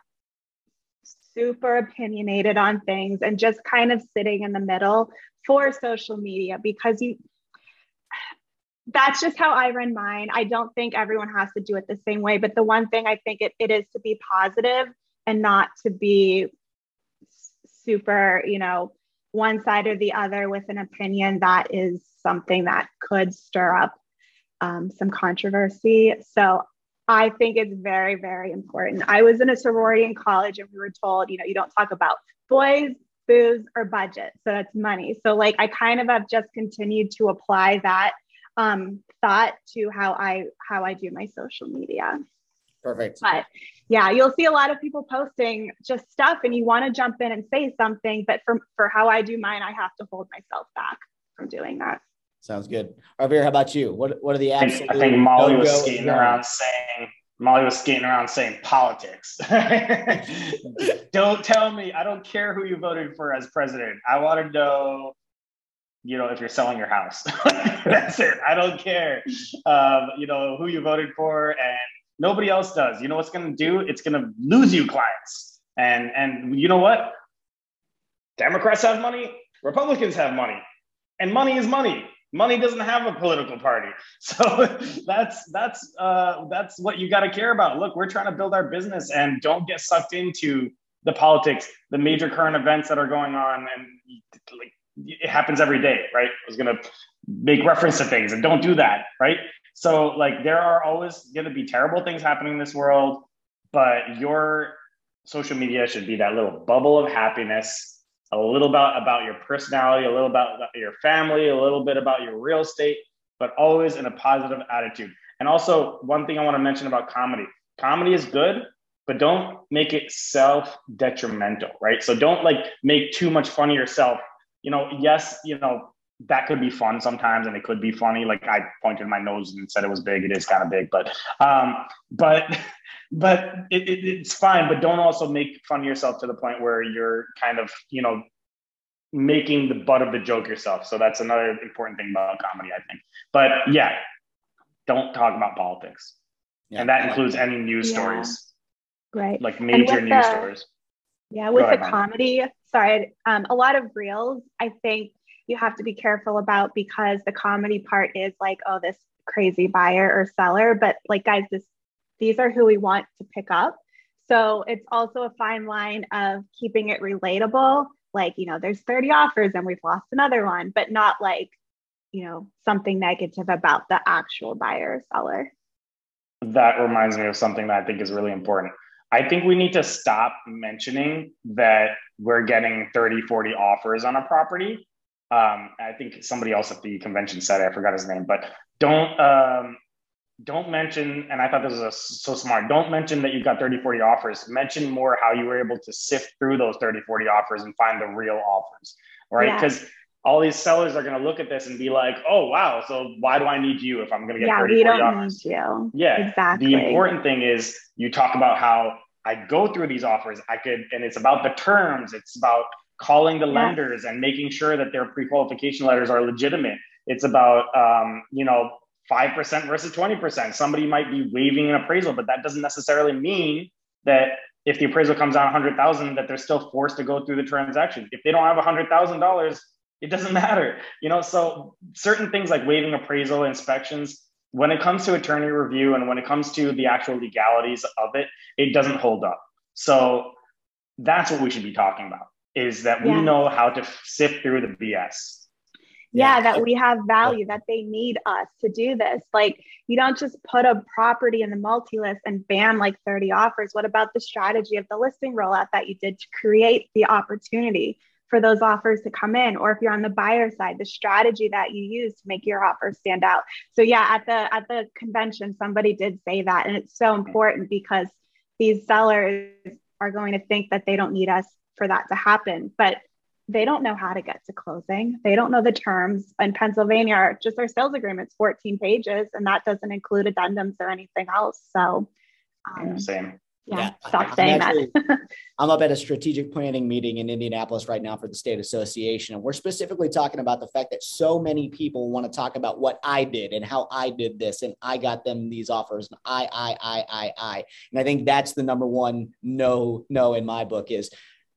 super opinionated on things, and just kind of sitting in the middle for social media, because you, that's just how I run mine. I don't think everyone has to do it the same way, but the one thing I think it, it is to be positive and not to be super, you know, one side or the other with an opinion that is something that could stir up um, some controversy. So I think it's very, very important. I was in a sorority in college, and we were told, you know, you don't talk about boys, booze, or budget. So that's money. So like, I kind of have just continued to apply that um, thought to how I, how I do my social media. Perfect. But yeah, you'll see a lot of people posting just stuff, and you want to jump in and say something, but for, for how I do mine, I have to hold myself back from doing that. Sounds good. Harveer, how about you? What What are the apps? I think, I think Molly was skating around saying Molly was skating around saying politics. Don't tell me. I don't care who you voted for as president. I want to know, you know, if you're selling your house. That's it. I don't care. Um, you know who you voted for, and nobody else does. You know what's going to do? It's going to lose you clients. And and you know what? Democrats have money. Republicans have money, and money is money. Money doesn't have a political party. So that's that's uh, that's what you got to care about. Look, we're trying to build our business, and don't get sucked into the politics, the major current events that are going on. And like, it happens every day, right? I was going to make reference to things, and don't do that, right? So like, there are always going to be terrible things happening in this world, but your social media should be that little bubble of happiness. A little about, about your personality, a little about your family, a little bit about your real estate, but always in a positive attitude. And also, one thing I want to mention about comedy. Comedy is good, but don't make it self-detrimental, right? So don't like make too much fun of yourself. You know, yes, you know, that could be fun sometimes, and it could be funny. Like I pointed my nose and said it was big. It is kind of big, but um, but but it, it, it's fine. But don't also make fun of yourself to the point where you're kind of, you know, making the butt of the joke yourself. So that's another important thing about comedy, I think. But yeah, don't talk about politics. Yeah, and that includes any news yeah. stories. Right. Like major news the, stories. Yeah, with the comedy, Mom. sorry, um, a lot of reels, I think you have to be careful about, because the comedy part is like, oh, this crazy buyer or seller. But like, guys, this, these are who we want to pick up. So it's also a fine line of keeping it relatable. Like, you know, there's thirty offers and we've lost another one, but not like, you know, something negative about the actual buyer or seller. That reminds me of something that I think is really important. I think we need to stop mentioning that we're getting thirty, forty offers on a property. Um, I think somebody else at the convention said it, I forgot his name, but don't, um, don't mention, and I thought this was a, so smart, don't mention that you've got thirty, forty offers. Mention more how you were able to sift through those thirty, forty offers and find the real offers, right? Because yeah. all these sellers are going to look at this and be like, oh, wow, so why do I need you if I'm going to get thirty, forty offers? Yeah, we don't need you. Yeah, exactly. The important thing is you talk about how I go through these offers. I could, and it's about the terms. It's about calling the yes. lenders and making sure that their pre-qualification letters are legitimate. It's about, um, you know, five percent versus twenty percent. Somebody might be waiving an appraisal, but that doesn't necessarily mean that if the appraisal comes out one hundred thousand dollars, that they're still forced to go through the transaction. If they don't have one hundred thousand dollars, it doesn't matter. You know, so certain things like waiving appraisal, inspections, when it comes to attorney review and when it comes to the actual legalities of it, it doesn't hold up. So that's what we should be talking about, is that yeah. we know how to sift through the B S. Yeah, yeah, that we have value, that they need us to do this. Like, you don't just put a property in the multi-list and bam, like thirty offers. What about the strategy of the listing rollout that you did to create the opportunity for those offers to come in? Or if you're on the buyer side, the strategy that you use to make your offer stand out. So yeah, at the at the convention, somebody did say that, and it's so important because these sellers are going to think that they don't need us for that to happen, but they don't know how to get to closing. They don't know the terms. In Pennsylvania, just our sales agreement's fourteen pages, and that doesn't include addendums or anything else. So um, same. Yeah, yeah, stop saying I'm actually, that. I'm up at a strategic planning meeting in Indianapolis right now for the state association. And we're specifically talking about the fact that so many people want to talk about what I did and how I did this and I got them these offers and I, I, I, I, I. And I think that's the number one no, no in my book is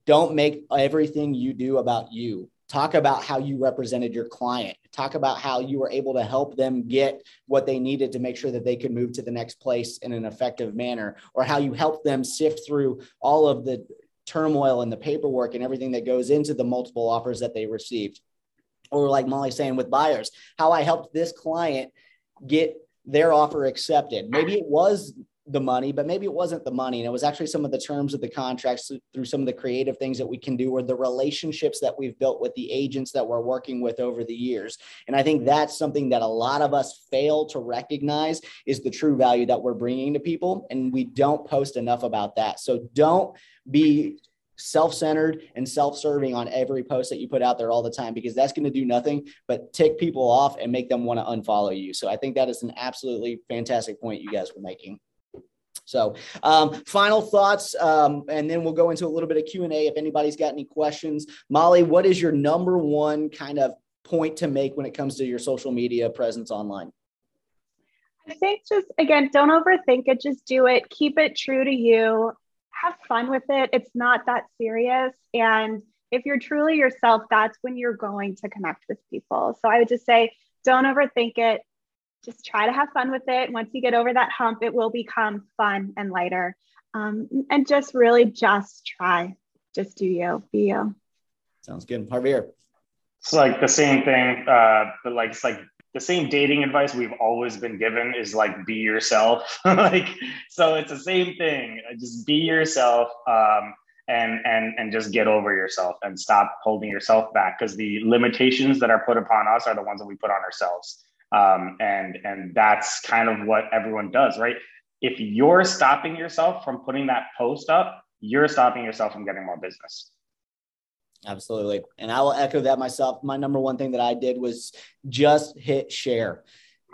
don't make everything you do about you. Talk about how you represented your client. Talk about how you were able to help them get what they needed to make sure that they could move to the next place in an effective manner, or how you helped them sift through all of the turmoil and the paperwork and everything that goes into the multiple offers that they received. Or like Molly's saying with buyers, how I helped this client get their offer accepted. Maybe it was the money, but maybe it wasn't the money. And it was actually some of the terms of the contracts through some of the creative things that we can do, or the relationships that we've built with the agents that we're working with over the years. And I think that's something that a lot of us fail to recognize is the true value that we're bringing to people. And we don't post enough about that. So don't be self-centered and self-serving on every post that you put out there all the time, because that's going to do nothing but tick people off and make them want to unfollow you. So I think that is an absolutely fantastic point you guys were making. So um, final thoughts, um, and then we'll go into a little bit of Q and A if anybody's got any questions. Molly, what is your number one kind of point to make when it comes to your social media presence online? I think just, again, don't overthink it. Just do it. Keep it true to you. Have fun with it. It's not that serious. And if you're truly yourself, that's when you're going to connect with people. So I would just say, don't overthink it. Just try to have fun with it. Once you get over that hump, it will become fun and lighter. Um, and just really just try. Just do you. Be you. Sounds good. Harveer. It's like the same thing. Uh, but like, it's like the same dating advice we've always been given is like, be yourself. Like, so it's the same thing. Just be yourself. Um, and, and, and just get over yourself and stop holding yourself back, because the limitations that are put upon us are the ones that we put on ourselves. Um, and, and that's kind of what everyone does, right? If you're stopping yourself from putting that post up, you're stopping yourself from getting more business. Absolutely. And I will echo that myself. My number one thing that I did was just hit share.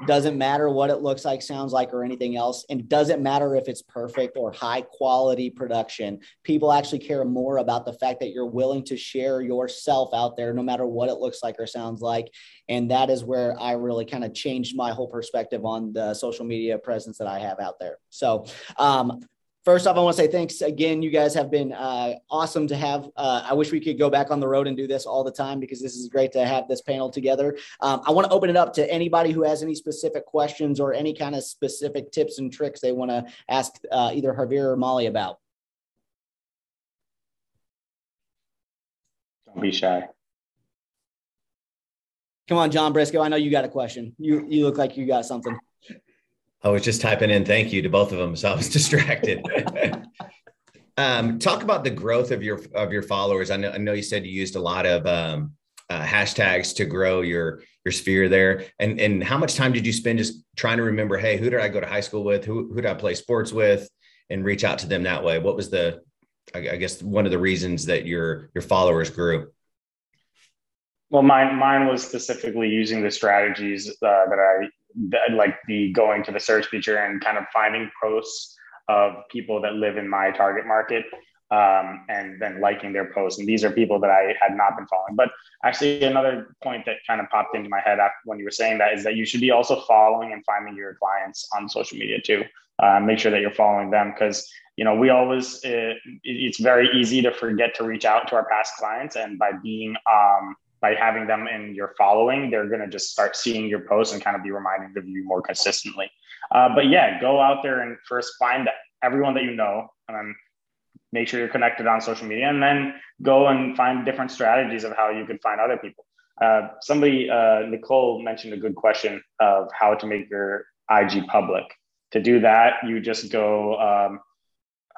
Doesn't matter what it looks like, sounds like, or anything else. And doesn't matter if it's perfect or high quality production. People actually care more about the fact that you're willing to share yourself out there, no matter what it looks like or sounds like. And that is where I really kind of changed my whole perspective on the social media presence that I have out there. So, um, first off, I want to say thanks again. You guys have been uh, awesome to have. Uh, I wish we could go back on the road and do this all the time, because this is great to have this panel together. Um, I want to open it up to anybody who has any specific questions or any kind of specific tips and tricks they want to ask uh, either Harveer or Molly about. Don't be shy. Come on, John Briscoe. I know you got a question. You, you look like you got something. I was just typing in thank you to both of them, so I was distracted. um, talk about the growth of your of your followers. I know I know you said you used a lot of um, uh, hashtags to grow your your sphere there. And and how much time did you spend just trying to remember, hey, who did I go to high school with? Who who did I play sports with? And reach out to them that way. What was the, I, I guess, one of the reasons that your your followers grew? Well, mine mine was specifically using the strategies uh, that I. like the going to the search feature and kind of finding posts of people that live in my target market, um, and then liking their posts. And these are people that I had not been following. But actually, another point that kind of popped into my head after when you were saying that is that you should be also following and finding your clients on social media too. Uh, make sure that you're following them, because, you know, we always, uh, it's very easy to forget to reach out to our past clients, and by being, um, by having them in your following, they're going to just start seeing your posts and kind of be reminded of you more consistently. Uh, but yeah, go out there and first find everyone that you know, and then make sure you're connected on social media, and then go and find different strategies of how you can find other people. Uh, somebody, uh, Nicole mentioned a good question of how to make your I G public. To do that, you just go, um,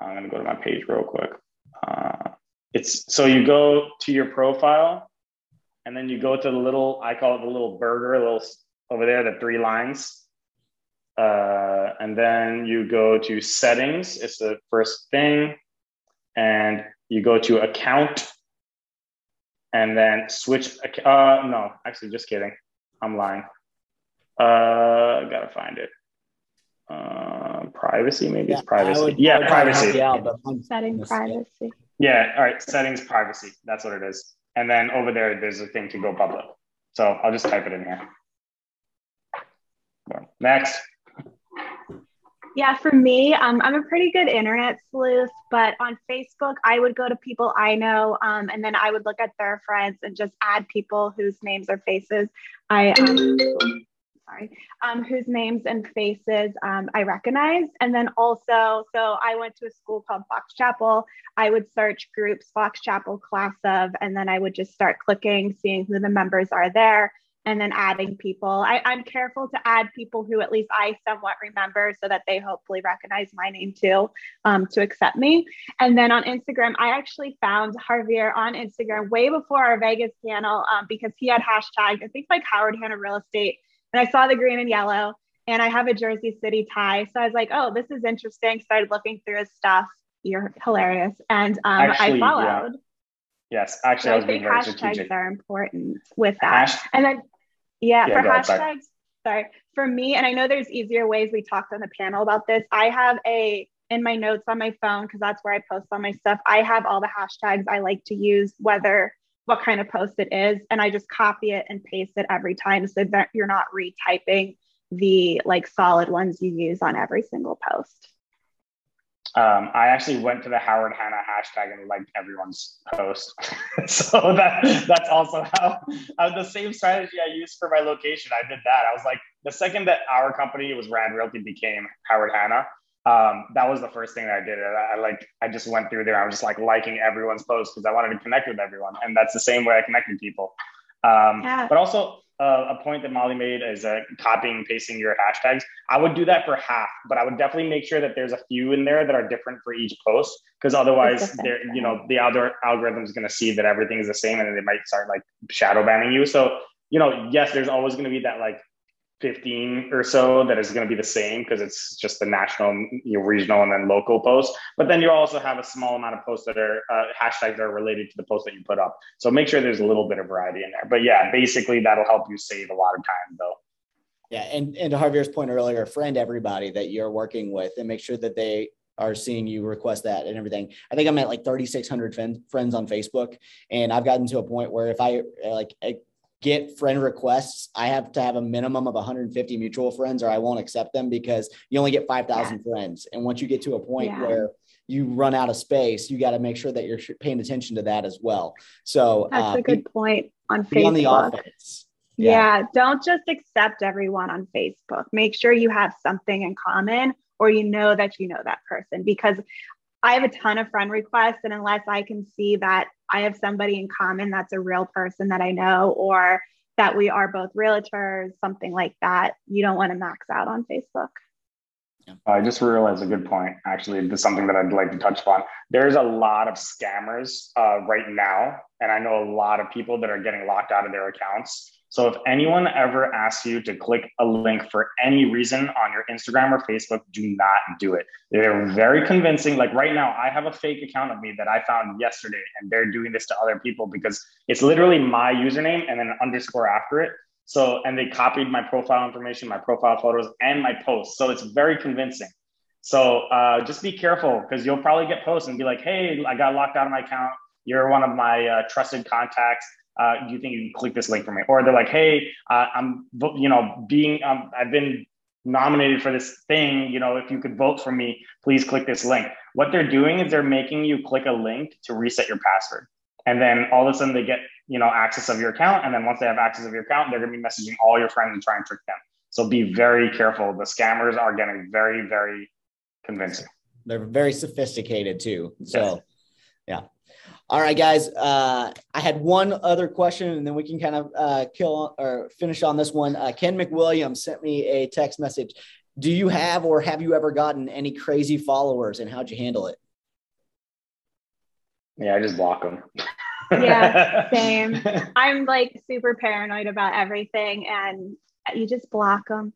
I'm going to go to my page real quick. Uh, it's so you go to your profile, and then you go to the little, I call it the little burger, little over there, the three lines. Uh, and then you go to settings. It's the first thing. And you go to account. And then switch. Uh, no, actually, just kidding. I'm lying. Uh, gotta find it. Uh, privacy, maybe yeah, it's privacy. Yeah, privacy. Yeah, but settings privacy. Yeah, all right. Settings privacy. That's what it is. And then over there, there's a thing to go public. So I'll just type it in here. Next. Yeah, for me, um, I'm a pretty good internet sleuth, but on Facebook, I would go to people I know, um, and then I would look at their friends and just add people whose names or faces I, um, sorry, um, whose names and faces um, I recognized. And then also, so I went to a school called Fox Chapel. I would search groups, Fox Chapel class of, and then I would just start clicking, seeing who the members are there, and then adding people. I, I'm careful to add people who at least I somewhat remember, so that they hopefully recognize my name too, um, to accept me. And then on Instagram, I actually found Harveer on Instagram way before our Vegas panel, um, because he had hashtagged, I think, like Howard Hanna Real Estate. And I saw the green and yellow, and I have a Jersey City tie. So I was like, oh, this is interesting. Started looking through his stuff. You're hilarious. And um, actually, I followed. Yeah. Yes, actually, so I was being very strategic. Hashtags are important with that. Hash and then, yeah, yeah for hashtags, sorry. sorry. For me, and I know there's easier ways, we talked on the panel about this. I have a, in my notes on my phone, because that's where I post all my stuff, I have all the hashtags I like to use, whether what kind of post it is, and I just copy it and paste it every time, so that you're not retyping the like solid ones you use on every single post. Um, I actually went to the Howard Hanna hashtag and liked everyone's post. So that that's also how uh, the same strategy I used for my location. I did that. I was like, the second that our company, it was Rand Realty, became Howard Hanna, Um, that was the first thing that I did. I, I like, I just went through there. I was just like liking everyone's posts because I wanted to connect with everyone. And that's the same way I connect with people. Um, yeah. But also uh, a point that Molly made is uh, copying and pasting your hashtags. I would do that for half, but I would definitely make sure that there's a few in there that are different for each post. Because otherwise there, you know, the outdoor algorithm is going to see that everything is the same, and they might start like shadow banning you. So, you know, yes, there's always going to be that like fifteen or so that is going to be the same because it's just the national, you know, regional, and then local posts. But then you also have a small amount of posts that are uh, hashtags that are related to the post that you put up. So make sure there's a little bit of variety in there. But yeah, basically that'll help you save a lot of time though. Yeah. And, and to Harveer's point earlier, friend everybody that you're working with and make sure that they are seeing you request that and everything. I think I'm at like thirty-six hundred friends on Facebook. And I've gotten to a point where if I like I get friend requests, I have to have a minimum of one hundred fifty mutual friends or I won't accept them because you only get five thousand yeah. friends. And once you get to a point yeah. where you run out of space, you got to make sure that you're paying attention to that as well. So that's uh, a good be, point on Facebook. On the offense. Yeah. yeah. Don't just accept everyone on Facebook. Make sure you have something in common or you know that you know that person, because I have a ton of friend requests. And unless I can see that I have somebody in common that's a real person that I know, or that we are both realtors, something like that, you don't want to max out on Facebook. I just realized a good point, actually. This is something that I'd like to touch upon. There's a lot of scammers uh, right now. And I know a lot of people that are getting locked out of their accounts. So if anyone ever asks you to click a link for any reason on your Instagram or Facebook, do not do it. They're very convincing. Like right now, I have a fake account of me that I found yesterday, and they're doing this to other people because it's literally my username and then an underscore after it. So, and they copied my profile information, my profile photos, and my posts. So it's very convincing. So uh, just be careful, because you'll probably get posts and be like, hey, I got locked out of my account. You're one of my uh, trusted contacts. Uh, do you think you can click this link for me? Or they're like, hey, uh, I'm, you know, being, um, I've been nominated for this thing. You know, if you could vote for me, please click this link. What they're doing is they're making you click a link to reset your password. And then all of a sudden they get, you know, access of your account. And then once they have access of your account, they're going to be messaging all your friends and try and trick them. So be very careful. The scammers are getting very, very convincing. They're very sophisticated too. So yes. yeah. All right, guys, uh, I had one other question and then we can kind of uh, kill or finish on this one. Uh, Ken McWilliams sent me a text message. Do you have, or have you ever gotten any crazy followers, and how'd you handle it? Yeah, I just block them. Yeah, same. I'm like super paranoid about everything, and you just block them.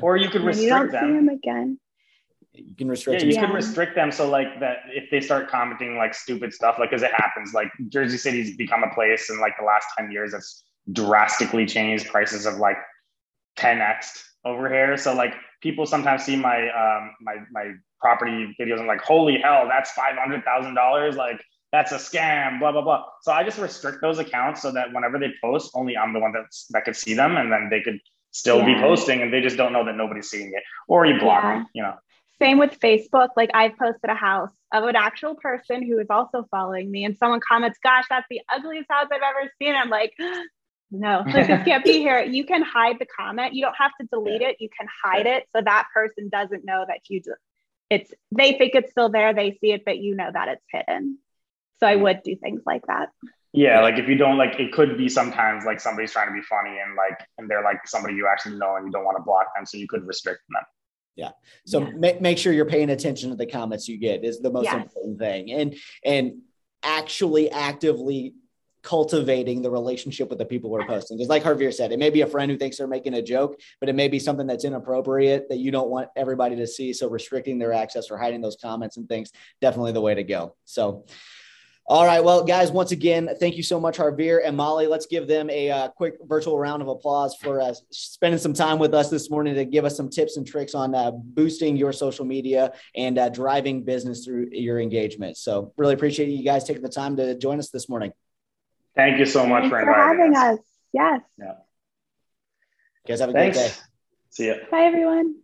Or you could restrict them. You don't them. see them again. You can restrict. Yeah, you yeah. can restrict them. So like that, if they start commenting like stupid stuff, like as it happens, like Jersey City's become a place in like the last ten years that's drastically changed. Prices of like ten X'd over here. So like people sometimes see my um my my property videos and like, holy hell, that's five hundred thousand dollars. Like that's a scam. Blah blah blah. So I just restrict those accounts so that whenever they post, only I'm the one that that could see them, and then they could still yeah. be posting, and they just don't know that nobody's seeing it. Or you block yeah. them. You know. Same with Facebook. Like I've posted a house of an actual person who is also following me, and someone comments, gosh, that's the ugliest house I've ever seen. I'm like, no, like, this can't be here. You can hide the comment. You don't have to delete it. You can hide it. So that person doesn't know that you, it's, they think it's still there. They see it, but you know that it's hidden. So I would do things like that. Yeah. Like if you don't like, it could be sometimes like somebody's trying to be funny and like, and they're like somebody you actually know and you don't want to block them. So you could restrict them. Yeah. So yeah. Make, make sure you're paying attention to the comments you get is the most yes. important thing. And, and actually actively cultivating the relationship with the people who are posting. Because like Harveer said, it may be a friend who thinks they're making a joke, but it may be something that's inappropriate that you don't want everybody to see. So restricting their access or hiding those comments and things, definitely the way to go. So, all right. Well, guys, once again, thank you so much, Harveer and Molly. Let's give them a uh, quick virtual round of applause for uh, spending some time with us this morning to give us some tips and tricks on uh, boosting your social media and uh, driving business through your engagement. So really appreciate you guys taking the time to join us this morning. Thank you so much Thanks for inviting for having us. us. Yes. Yeah. You guys have a Thanks. great day. See ya. Bye, everyone.